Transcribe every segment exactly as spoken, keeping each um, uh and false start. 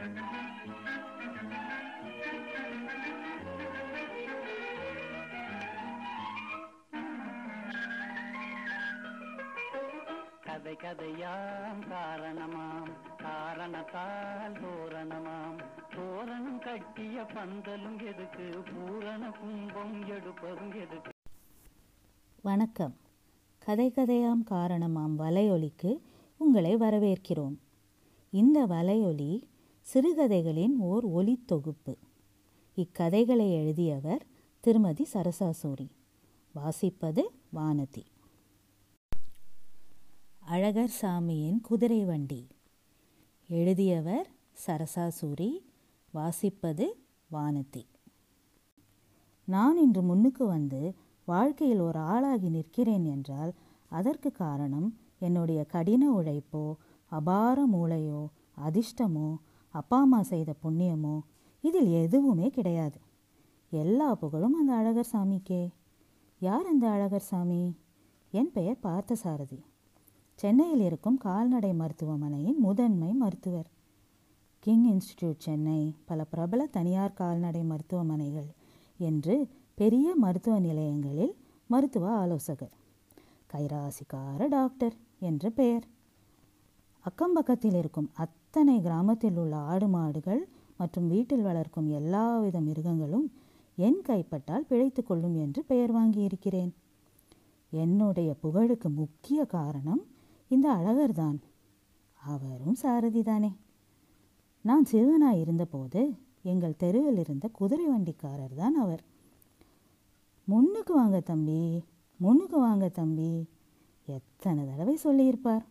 கதை கதையாம் காரணமாம், காரணத்தால் தோரணமாம், தோரணம் கட்டிய பந்தலும் எதுக்கு, பூரண கும்பம் எடுப்பதும் எதுக்கு. வணக்கம். கதை கதையாம் காரணமாம் வலையொலிக்கு உங்களை வரவேற்கிறோம். இந்த வலையொலி சிறுகதைகளின் ஓர் ஒலி தொகுப்பு. இக்கதைகளை எழுதியவர் திருமதி சரசாசூரி. வாசிப்பது வானதி. அழகர் சாமியின் குதிரை வண்டி. எழுதியவர் சரசாசூரி. வாசிப்பது வானதி. நான் இன்று முன்னுக்கு வந்து வாழ்க்கையில் ஒரு ஆளாகி நிற்கிறேன் என்றால் அதற்கு காரணம் என்னுடைய கடின உழைப்போ, அபார மூளையோ, அதிர்ஷ்டமோ, அப்பா அம்மா செய்த புண்ணியமோ இதில் எதுவுமே கிடையாது. எல்லா புகழும் அந்த அழகர் சாமிக்கே. யார் அந்த அழகர் சாமி? என் பெயர் பார்த்தசாரதி. சென்னையில் இருக்கும் கால்நடை மருத்துவமனையின் முதன்மை மருத்துவர். கிங் இன்ஸ்டிடியூட் சென்னை, பல பிரபல தனியார் கால்நடை மருத்துவமனைகள் என்று பெரிய மருத்துவ நிலையங்களில் மருத்துவ ஆலோசகர். கைராசிக்கார டாக்டர் என்று பெயர். அக்கம்பக்கத்தில் இருக்கும் அத்தனை கிராமத்தில் உள்ள ஆடு மாடுகள் மற்றும் வீட்டில் வளர்க்கும் எல்லாவித மிருகங்களும் என் கைப்பட்டால் பிழைத்து கொள்ளும் என்று பெயர் வாங்கியிருக்கிறேன். என்னுடைய புகழுக்கு முக்கிய காரணம் இந்த அழகர்தான். அவரும் சாரதிதானே. நான் சிறுவனாய் இருந்தபோது எங்கள் தெருவில் இருந்த குதிரை வண்டிக்காரர் தான் அவர். முன்னுக்கு வாங்க தம்பி, முன்னுக்கு வாங்க தம்பி எத்தனை தடவை சொல்லியிருப்பார்.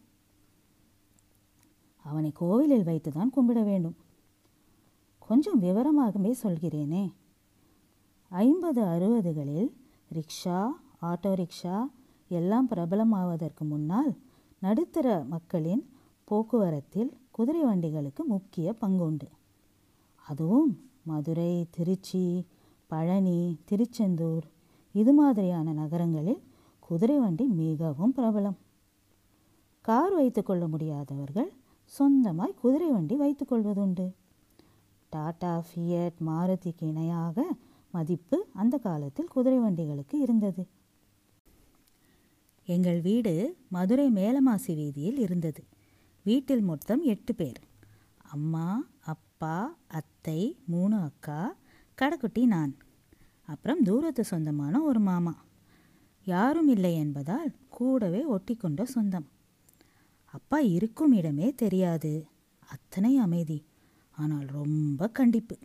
அவனை கோவிலில் வைத்து தான் கும்பிட வேண்டும். கொஞ்சம் விவரமாகவே சொல்கிறேனே. ஐம்பது அறுபதுகளில் ரிக்ஷா, ஆட்டோ ரிக்ஷா எல்லாம் பிரபலமாவதற்கு முன்னால் நடுத்தர மக்களின் போக்குவரத்தில் குதிரை வண்டிகளுக்கு முக்கிய பங்குண்டு. அதுவும் மதுரை, திருச்சி, பழனி, திருச்செந்தூர் இது மாதிரியான நகரங்களில் குதிரை வண்டி மிகவும் பிரபலம். கார் வைத்து கொள்ள முடியாதவர்கள் சொந்தமாய் குதிரை வண்டி வைத்து கொள்வதுண்டு. டாடா, ஃபியட், மாருதிக்கு இணையாக மதிப்பு அந்த காலத்தில் குதிரை வண்டிகளுக்கு இருந்தது. எங்கள் வீடு மதுரை மேலமாசி வீதியில் இருந்தது. வீட்டில் மொத்தம் எட்டு பேர். அம்மா, அப்பா, அத்தை, மூணு அக்கா, கடைக்குட்டி நான், அப்புறம் தூரத்து சொந்தமான ஒரு மாமா. யாரும் இல்லை என்பதால் கூடவே ஒட்டி கொண்ட சொந்தம். அப்பா இருக்கும் இடமே தெரியாது. அத்தனை அமைதி, ஆனால் ரொம்ப கண்டிப்பு.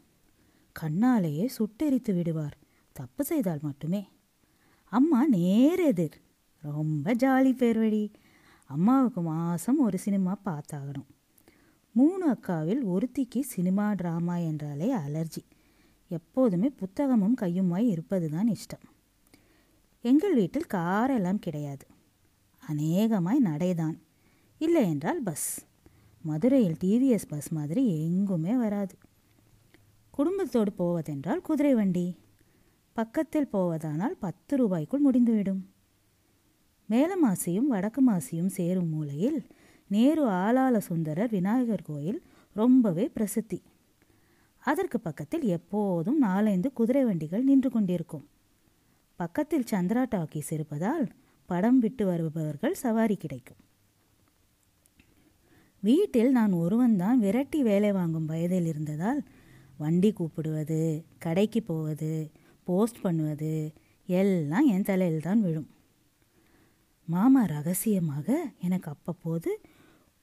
கண்ணாலேயே சுட்டெரித்து விடுவார் தப்பு செய்தால் மட்டுமே. அம்மா நேரெதிர், ரொம்ப ஜாலி பேர்வழி. அம்மாவுக்கு மாதம் ஒரு சினிமா பார்த்தாகணும். மூணு அக்காவில் ஒருத்திக்கு சினிமா, ட்ராமா என்றாலே அலர்ஜி. எப்போதுமே புத்தகமும் கையுமாய் இருப்பது தான் இஷ்டம். எங்கள் வீட்டில் காரெல்லாம் கிடையாது. அநேகமாய் நடைதான், இல்லை என்றால் பஸ். மதுரையில் டிவிஎஸ் பஸ் மாதிரி எங்குமே வராது. குடும்பத்தோடு போவதென்றால் குதிரை வண்டி. பக்கத்தில் போவதானால் பத்து ரூபாய்க்குள் முடிந்துவிடும். மேலமாசியும் வடக்கு மாசியும் சேரும் மூலையில் நேரு ஆளாள சுந்தரர் விநாயகர் கோயில் ரொம்பவே பிரசித்தி. அதற்கு பக்கத்தில் எப்போதும் நாலந்து குதிரை வண்டிகள் நின்று கொண்டிருக்கும். பக்கத்தில் சந்திரா டாக்கீஸ் இருப்பதால் படம் விட்டு வருபவர்கள் சவாரி கிடைக்கும். வீட்டில் நான் ஒருவன்தான் விரட்டி வேலை வாங்கும் வயதில் இருந்ததால் வண்டி கூப்பிடுவது, கடைக்கு போவது, போஸ்ட் பண்ணுவது எல்லாம் என் தலையில்தான் விழும். மாமா ரகசியமாக எனக்கு அப்பப்போது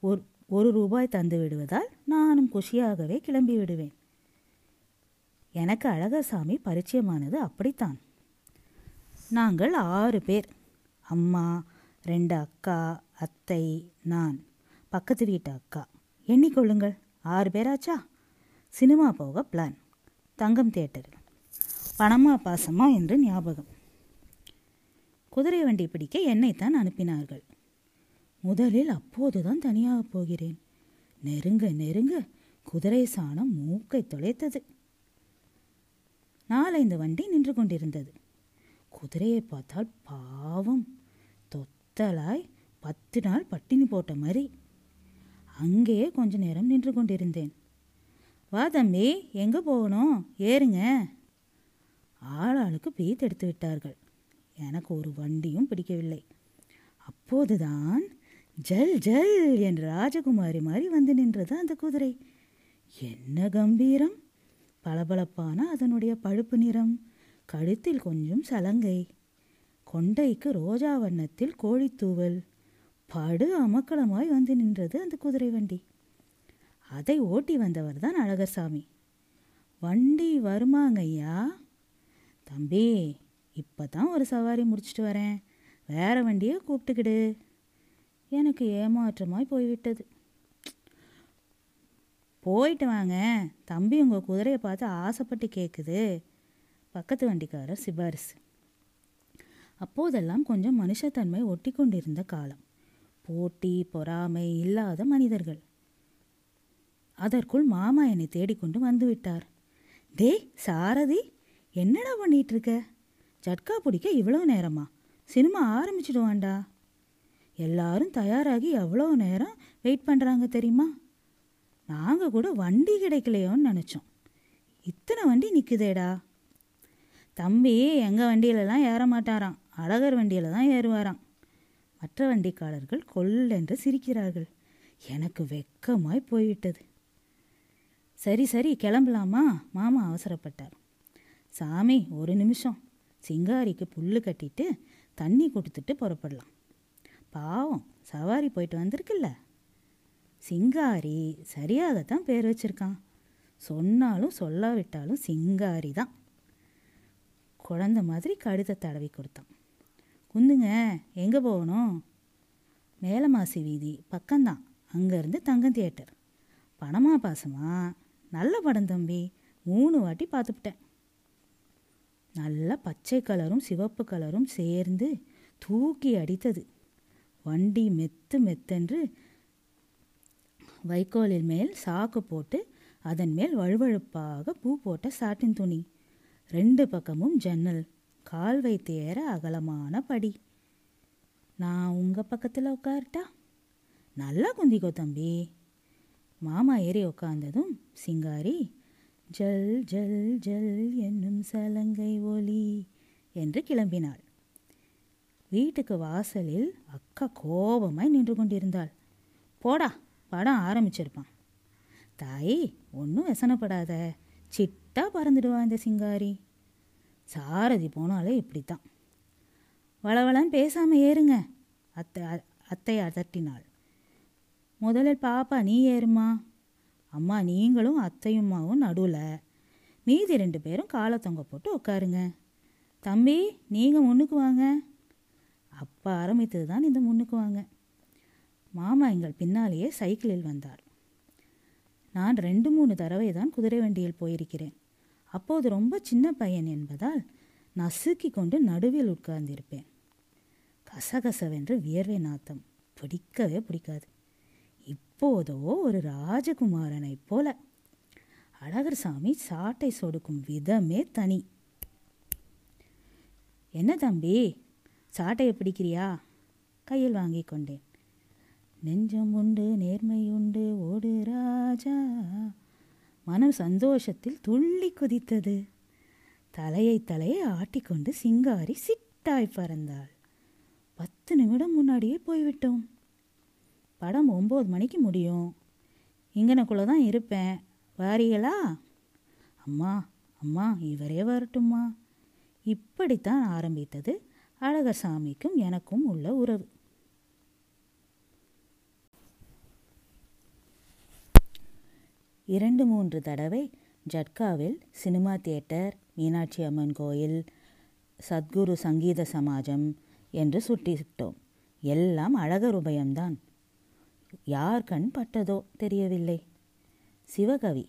ஒரு ஒரு ரூபாய் தந்து விடுவதால் நானும் குஷியாகவே கிளம்பி விடுவேன். எனக்கு அழகர்சாமி பரிச்சயமானது அப்படித்தான். நாங்கள் ஆறு பேர். அம்மா, ரெண்டு அக்கா, அத்தை, நான், பக்கத்து வீட்டு அக்கா. எண்ணிக்கொள்ளுங்கள், ஆறு பேராச்சா. சினிமா போக பிளான். தங்கம் தியேட்டர். பணமா பாசமா என்று ஞாபகம். குதிரை வண்டி பிடிக்க என்னைத்தான் அனுப்பினார்கள். முதலில் அப்போதுதான் தனியாக போகிறேன். நெருங்க நெருங்க குதிரை சாணம் மூக்கை தொலைத்தது. நாலந்து வண்டி நின்று கொண்டிருந்தது. குதிரையை பார்த்தால் பாவம் தொத்தலாய் பத்து நாள் பட்டினி போட்ட மாதிரி அங்கேயே கொஞ்ச நேரம் நின்று கொண்டிருந்தேன். வா தம்பி, எங்கே போகணும், ஏறுங்க. ஆளாளுக்கு பீத் எடுத்து விட்டார்கள். எனக்கு ஒரு வண்டியும் பிடிக்கவில்லை. அப்போதுதான் ஜல் ஜல் என்று ராஜகுமாரி மாதிரி வந்து நின்றது அந்த குதிரை. என்ன கம்பீரம்! பளபளப்பான அதனுடைய பழுப்பு நிறம், கழுத்தில் கொஞ்சம் சலங்கை, கொண்டைக்கு ரோஜா வண்ணத்தில் கோழித்தூவல். படு அமக்களமாய் வந்து நின்றது அந்த குதிரை வண்டி. அதை ஓட்டி வந்தவர் தான் அழகர்சாமி. வண்டி வருமாங்கய்யா. தம்பி, இப்போ தான் ஒரு சவாரி முடிச்சுட்டு வரேன், வேற வண்டியை கூப்பிட்டுக்கிடு. எனக்கு ஏமாற்றமாய் போய்விட்டது. போயிட்டு வாங்க தம்பி, உங்கள் குதிரையை பார்த்து ஆசைப்பட்டு கேட்குது, பக்கத்து வண்டிக்காரர் சிபாரிசு. அப்போதெல்லாம் கொஞ்சம் மனுஷத்தன்மை ஒட்டி கொண்டிருந்த காலம். போட்டி பொறாமை இல்லாத மனிதர்கள். அதற்குள் மாமா என்னை தேடிக்கொண்டு வந்துவிட்டார். டே சாரதி, என்னடா பண்ணிகிட்டு இருக்க? ஜட்கா பிடிக்க இவ்வளோ நேரமா? சினிமா ஆரம்பிச்சிடுவாண்டா. எல்லாரும் தயாராகி எவ்வளோ நேரம் வெயிட் பண்ணுறாங்க தெரியுமா? நாங்கள் கூட வண்டி கிடைக்கலையோன்னு நினச்சோம். இத்தனை வண்டி நிற்குதேடா. தம்பி எங்கள் வண்டியிலலாம் ஏற மாட்டாராம், அழகர் வண்டியில் தான் ஏறுவாராம். மற்ற வண்டிக்காரர்கள் கொல்லென்று சிரிக்கிறார்கள். எனக்கு வெக்கமாய் போய்விட்டது. சரி சரி கிளம்பலாமா? மாமா அவசரப்பட்டார். சாமி, ஒரு நிமிஷம், சிங்காரிக்கு புல்லு கட்டிட்டு தண்ணி கொடுத்துட்டு புறப்படலாம். பாவம், சவாரி போயிட்டு வந்திருக்குல்ல. சிங்காரி சரியாகத்தான் பேர் வச்சிருக்கான். சொன்னாலும் சொல்லாவிட்டாலும் சிங்காரி தான். குழந்த மாதிரி கழுத்தை தடவி கொடுத்தான். குந்துங்க, எங்கே போகணும்? மேலமாசி வீதி பக்கம்தான், அங்கேருந்து தங்கம் தியேட்டர். பணமா பாசமா? நல்ல படம் தம்பி, மூணு வாட்டி பார்த்துப்பிட்டேன். நல்லா பச்சை கலரும் சிவப்பு கலரும் சேர்ந்து தூக்கி அடித்தது. வண்டி மெத்து மெத்தென்று வைக்கோலில் மேல் சாக்கு போட்டு அதன் மேல் வழுவழுப்பாக பூ போட்ட சாட்டின் துணி, ரெண்டு பக்கமும் ஜன்னல், கால் வைத்து ஏற அகலமான படி. நான் உங்கள் பக்கத்தில் உட்காரட்டா? நல்லா குந்திக்கோ தம்பி. மாமா ஏறி உட்கார்ந்ததும் சிங்காரி ஜல் ஜல் ஜல் என்னும் சலங்கை ஒலி என்று கிளம்பினாள். வீட்டுக்கு வாசலில் அக்கா கோபமாய் நின்று கொண்டிருந்தாள். போடா, படம் ஆரம்பிச்சிருப்பான். தாயி, ஒன்றும் வெசனப்படாத, சிட்டா பறந்துடுவா இந்த சிங்காரி. சாரதி போனாலே இப்படித்தான். வளவளன்னு பேசாமல் ஏறுங்க அத்தை அத்தை அதட்டினாள். முதலில் பாப்பா நீ ஏறுமா. அம்மா, நீங்களும் அத்தையும்மாவும் நடுவில், மீதி ரெண்டு பேரும் காலை தொங்க போட்டு உட்காருங்க. தம்பி, நீங்கள் முன்னுக்கு வாங்க. அப்போ ஆரம்பித்தது தான் இந்த முன்னுக்கு வாங்க. மாமா எங்கள் பின்னாலேயே சைக்கிளில் வந்தார். நான் ரெண்டு மூணு தடவை தான் குதிரை வண்டியில் போயிருக்கிறேன். அப்போது ரொம்ப சின்ன பையன் என்பதால் நசுக்கி கொண்டு நடுவில் உட்கார்ந்திருப்பேன். கசகசவென்று வியர்வை நாத்தம் பிடிக்கவே பிடிக்காது. இப்போதோ ஒரு ராஜகுமாரனைப் போல. அழகர்சாமி சாட்டை சொடுக்கும் விதமே தனி. என்ன தம்பி, சாட்டையை பிடிக்கிறியா? கையில் வாங்கி கொண்டேன். நெஞ்சம் உண்டு நேர்மை உண்டு ஓடு ராஜா. மனம் சந்தோஷத்தில் துள்ளி குதித்தது. தலையை தலையை ஆட்டிக்கொண்டு சிங்காரி சிட்டாய் பறந்தாள். பத்து நிமிடம் முன்னாடியே போய்விட்டோம். படம் ஒம்பது மணிக்கு முடியும். இங்கனக்குள்ளே தான் இருப்பேன், வாரீங்களா? அம்மா அம்மா, இவரே வரட்டும்மா. இப்படித்தான் ஆரம்பித்தது அழகர்சாமிக்கும் எனக்கும் உள்ள உறவு. இரண்டு மூன்று தடவை ஜட்காவில் சினிமா தியேட்டர், மீனாட்சி அம்மன் கோயில், சத்குரு சங்கீத சமாஜம் என்று சுட்டிட்டோம். எல்லாம் அழகர் உபயம்தான். யார் கண் பட்டதோ தெரியவில்லை. சிவகவி,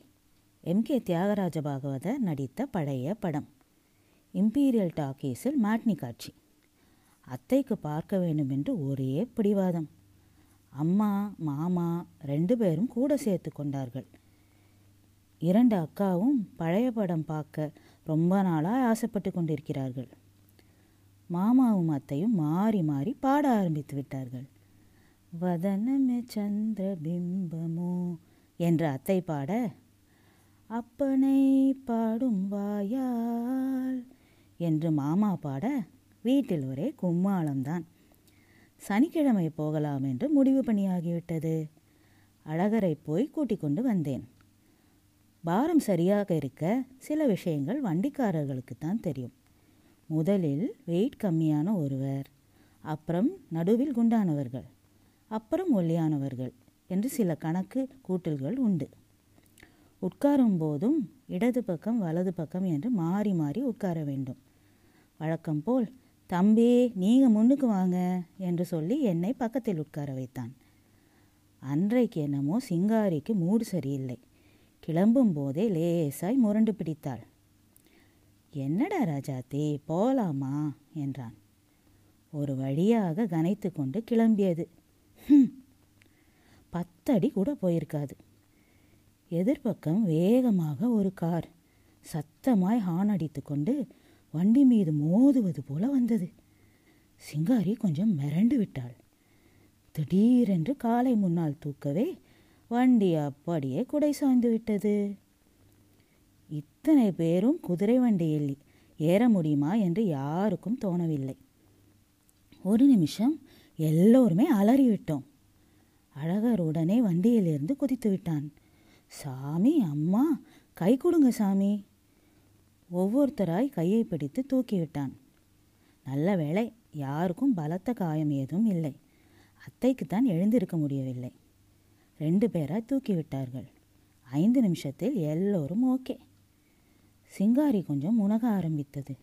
எம் கே தியாகராஜ பாகவதர் நடித்த பழைய படம். இம்பீரியல் டாக்கீஸில் மேட்னி காட்சி. அத்தைக்கு பார்க்க வேண்டும் என்று ஒரே பிடிவாதம். அம்மா மாமா ரெண்டு பேரும் கூட சேர்த்து கொண்டார்கள். இரண்டு அக்காவும் பழைய படம் பார்க்க ரொம்ப நாளாக ஆசைப்பட்டு கொண்டிருக்கிறார்கள். மாமாவும் அத்தையும் மாறி மாறி பாட ஆரம்பித்து விட்டார்கள். வதனமே சந்திர பிம்பமோ என்ற அத்தை பாட, அப்பனை பாடும் வாயால் என்று மாமா பாட வீட்டில் ஒரே கும்மாளம்தான். சனிக்கிழமை போகலாம் என்று முடிவு பணியாகிவிட்டது. அழகரை போய் கூட்டிக் கொண்டு வந்தேன். பாரம் சரியாக இருக்க சில விஷயங்கள் வண்டிக்காரர்களுக்குத்தான் தெரியும். முதலில் வெயிட் கம்மியான ஒருவர், அப்புறம் நடுவில் குண்டானவர்கள், அப்புறம் ஒல்லியானவர்கள் என்று சில கணக்கு கூட்டல்கள் உண்டு. உட்காரும் போதும் இடது பக்கம் வலது பக்கம் என்று மாறி மாறி உட்கார வேண்டும். வழக்கம் போல் தம்பி நீங்கள் முன்னுக்கு வாங்க என்று சொல்லி என்னை பக்கத்தில் உட்கார வைத்தான். அன்றைக்கு என்னமோ சிங்காரிக்கு மூடு சரியில்லை. கிளம்பும் போதே லேசாய் முரண்டு பிடித்தாள். என்னடா ராஜாத்தி போலாமா என்றான். ஒரு வழியாக கனைத்து கொண்டு கிளம்பியது. பத்தடி கூட போயிருக்காது. எதிர்பக்கம் வேகமாக ஒரு கார் சத்தமாய் ஹார்ன் அடித்து கொண்டு வண்டி மீது மோதுவது போல வந்தது. சிங்காரி கொஞ்சம் மிரண்டு விட்டாள். திடீரென்று காலை முன்னால் தூக்கவே வண்டி அப்படியே குடை சாய்ந்து விட்டது. இத்தனை பேரும் குதிரை வண்டியில் ஏற முடியுமா என்று யாருக்கும் தோணவில்லை. ஒரு நிமிஷம் எல்லோருமே அலறிவிட்டோம். அழகர் உடனே வண்டியிலிருந்து குதித்து விட்டான். சாமி அம்மா கை கொடுங்க சாமி. ஒவ்வொருத்தராய் கையை பிடித்து தூக்கிவிட்டான். நல்ல வேளை யாருக்கும் பலத்த காயம் ஏதும் இல்லை. அத்தைக்குத்தான் எழுந்திருக்க முடியவில்லை. ரெண்டு பேராய் தூக்கிவிட்டார்கள். ஐந்து நிமிஷத்தில் எல்லோரும் ஓகே. சிங்காரி கொஞ்சம் உணக ஆரம்பித்தது.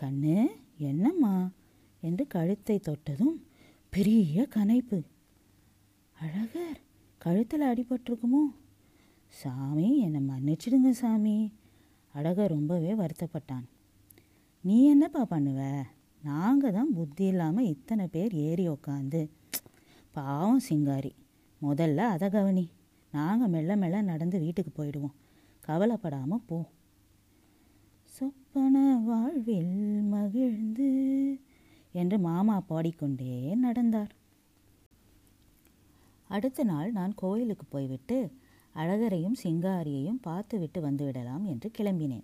கண்ணு என்னம்மா என்று கழுத்தை தொட்டதும் பெரிய கனைப்பு. அழகர் கழுத்தில் அடிபட்டிருக்குமோ? சாமி என்னை மன்னிச்சிடுங்க சாமி. அழகர் ரொம்பவே வருத்தப்பட்டான். நீ என்னப்பா பண்ணுவ? நாங்கள் தான் புத்தி இல்லாமல் இத்தனை பேர் ஏறி உக்காந்து. பாவம் சிங்காரி, முதல்ல அதை கவனி. நாங்கள் மெல்ல மெல்ல நடந்து வீட்டுக்கு போயிடுவோம், கவலைப்படாமல் போ. சொப்பன வாழ்வில் மகிழ்ந்து என்று மாமா பாடிக்கொண்டே நடந்தார். அடுத்த நாள் நான் கோயிலுக்கு போய்விட்டு அழகரையும் சிங்காரியையும் பார்த்து விட்டு வந்துவிடலாம் என்று கிளம்பினேன்.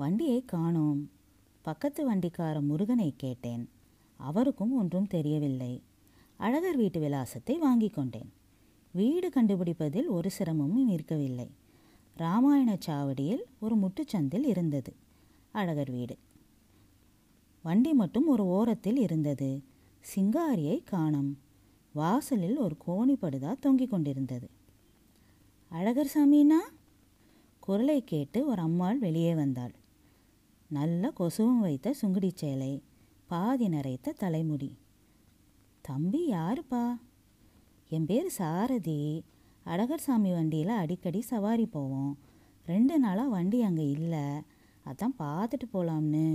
வண்டியை காணோம். பக்கத்து வண்டிக்கார முருகனை கேட்டேன். அவருக்கும் ஒன்றும் தெரியவில்லை. அழகர் வீட்டு விலாசத்தை வாங்கி கொண்டேன். வீடு கண்டுபிடிப்பதில் ஒரு சிரமமும் இருக்கவில்லை. ராமாயண சாவடியில் ஒரு முட்டுச்சந்தில் இருந்தது அழகர் வீடு. வண்டி மட்டும் ஒரு ஓரத்தில் இருந்தது. சிங்காரியை காணோம். வாசலில் ஒரு கோணி படுதா தொங்கிக் கொண்டிருந்தது. அழகர் சாமினா குரலை கேட்டு ஒரு அம்மாள் வெளியே வந்தாள். நல்ல கொசுவும் வைத்த சுங்குடி சேலை, பாதி நரைத்த தலைமுடி. தம்பி யாருப்பா? என் பேர் சாரதி. அழகர் சாமி வண்டியில் அடிக்கடி சவாரி போவோம். ரெண்டு நாளாக வண்டி அங்கே இல்லை, அதான் பார்த்துட்டு போகலாம்னு.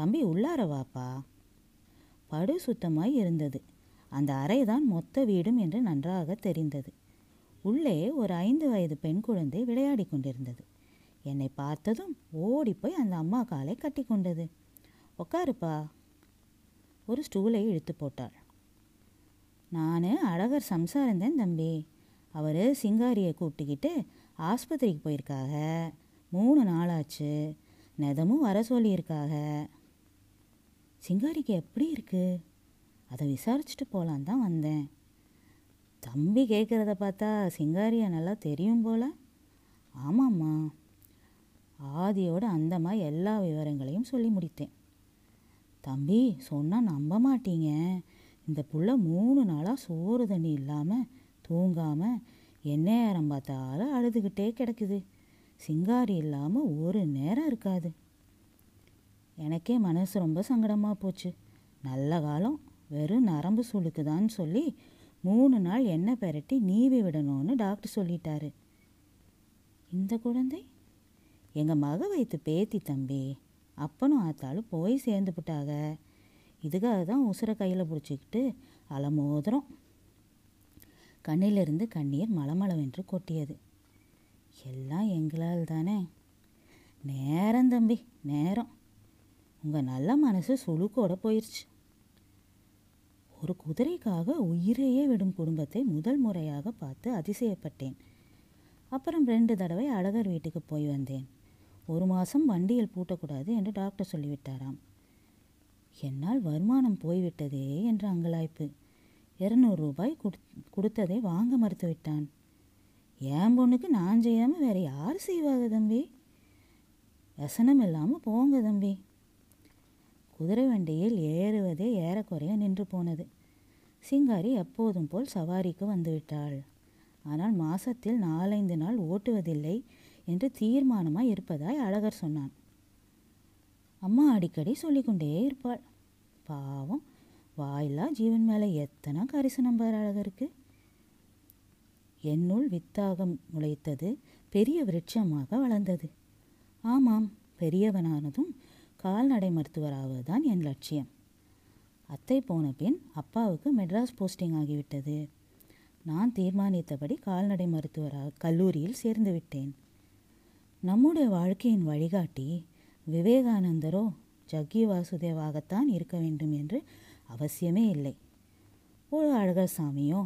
தம்பி உள்ளார வாப்பா. படு சுத்தமாய் இருந்தது. அந்த அறை தான் மொத்த வீடும் என்று நன்றாக தெரிந்தது. உள்ளே ஒரு ஐந்து வயது பெண் குழந்தை விளையாடி கொண்டிருந்தது. என்னை பார்த்ததும் ஓடிப்போய் அந்த அம்மா காலை கட்டி கொண்டது. உக்காருப்பா. ஒரு ஸ்டூலை இழுத்து போட்டாள். நான் அழகர் சம்சாரந்தேன் தம்பி. அவர் சிங்காரியை கூப்பிட்டுக்கிட்டு ஆஸ்பத்திரிக்கு போயிருக்காக. மூணு நாளாச்சு. நெதமும் வர சொல்லியிருக்காக. சிங்காரிக்கு எப்படி இருக்குது? அதை விசாரிச்சுட்டு போகலான் தான் வந்தேன். தம்பி கேட்குறத பார்த்தா சிங்காரியை நல்லா தெரியும் போல். ஆமாம்மா. ஆதியோடு அந்தமா எல்லா விவரங்களையும் சொல்லி முடித்தேன். தம்பி சொன்னால் நம்ப மாட்டீங்க. இந்த புள்ள மூணு நாளாக சோறு தண்ணி இல்லாமல் தூங்காமல் என்ன நேரம் பார்த்தாலும் அழுதுகிட்டே கிடக்குது. சிங்காரி இல்லாமல் ஒரு நேரம் இருக்காது. எனக்கே மனசு ரொம்ப சங்கடமாக போச்சு. நல்ல காலம் வெறும் நரம்பு சுளுக்குதான்னு சொல்லி மூணு நாள் என்ன பெரட்டி நீவி விடணும்னு டாக்டர் சொல்லிட்டாரு. இந்த குழந்தை எங்கள் மக வைத்து பேத்தி தம்பி. அப்பனும் ஆத்தாலும் போய் சேர்ந்துபிட்டாக. இதுக்காக தான் உசுரை கையில் பிடிச்சிக்கிட்டு அலமோதுறோம். கண்ணிலிருந்து கண்ணீர் மலமளவென்று கொட்டியது. எல்லாம் எங்களால் தானே. நேரம் தம்பி நேரம். உங்கள் நல்ல மனசு சுழுக்கோட போயிடுச்சு. ஒரு குதிரைக்காக உயிரையே விடும் குடும்பத்தை முதல் முறையாக பார்த்து அதிசயப்பட்டேன். அப்புறம் ரெண்டு தடவை அழகர் வீட்டுக்கு போய் வந்தேன். ஒரு மாதம் வண்டியில் பூட்டக்கூடாது என்று டாக்டர் சொல்லிவிட்டாராம். என்னால் வருமானம் போய்விட்டதே என்று அங்கலாய்ப்பு. இருநூறு ரூபாய் கொடுத்ததை வாங்க மறுத்துவிட்டான். என் பொண்ணுக்கு நான் செய்யாமல் வேறு யார் செய்வாங்க தம்பி? வசனம் இல்லாமல் போங்க தம்பி. குதிரை வண்டியில் ஏறுவதே ஏறக்குறைய நின்று போனது. சிங்காரி எப்போதும் போல் சவாரிக்கு வந்துவிட்டாள். ஆனால் மாசத்தில் நாலஞ்சு நாள் ஓட்டுவதில்லை என்று தீர்மானமாய் இருப்பதாய் அழகர் சொன்னான். அம்மா அடிக்கடி சொல்லிக்கொண்டே இருப்பாள். பாவம், வாயில்லா ஜீவன் மேலே எத்தனை கரிசனம் பார் அழகருக்கு. என்னுள் வித்தாக முளைத்தது, பெரிய விருட்சமாக வளர்ந்தது. ஆமாம், பெரியவனானதும் கால்நடை மருத்துவராவதுதான் என் லட்சியம். அத்தை போன பின் அப்பாவுக்கு மெட்ராஸ் போஸ்டிங் ஆகிவிட்டது. நான் தீர்மானித்தபடி கால்நடை மருத்துவராக கல்லூரியில் சேர்ந்து விட்டேன். நம்முடைய வாழ்க்கையின் வழிகாட்டி விவேகானந்தரோ ஜக்கி வாசுதேவாகத்தான் இருக்க வேண்டும் என்று அவசியமே இல்லை. ஒரு அழகர் சாமியோ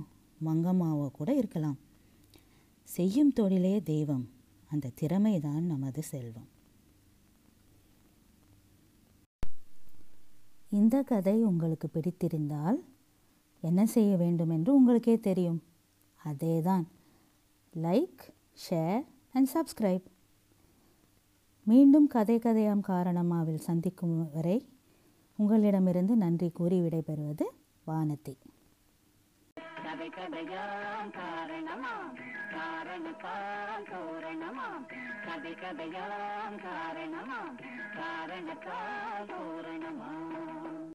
மங்கம்மாவோ கூட இருக்கலாம். செய்யும் தொழிலே தெய்வம். அந்த திறமைதான் நமது செல்வம். இந்த கதை உங்களுக்கு பிடித்திருந்தால் என்ன செய்ய வேண்டும் என்று உங்களுக்கே தெரியும். அதே தான், லைக், ஷேர் அண்ட் சப்ஸ்கிரைப். மீண்டும் கதை கதையாம் காரணமாவில் சந்திக்கும் வரை உங்களிடமிருந்து நன்றி கூறி விடைபெறுவது வானதி. கதை கதையாம் காரணமாம் காரணத்தால் தோரணமாம். கதை கதையாம் காரணமாம் காரணத்தால் தோரணமாம்.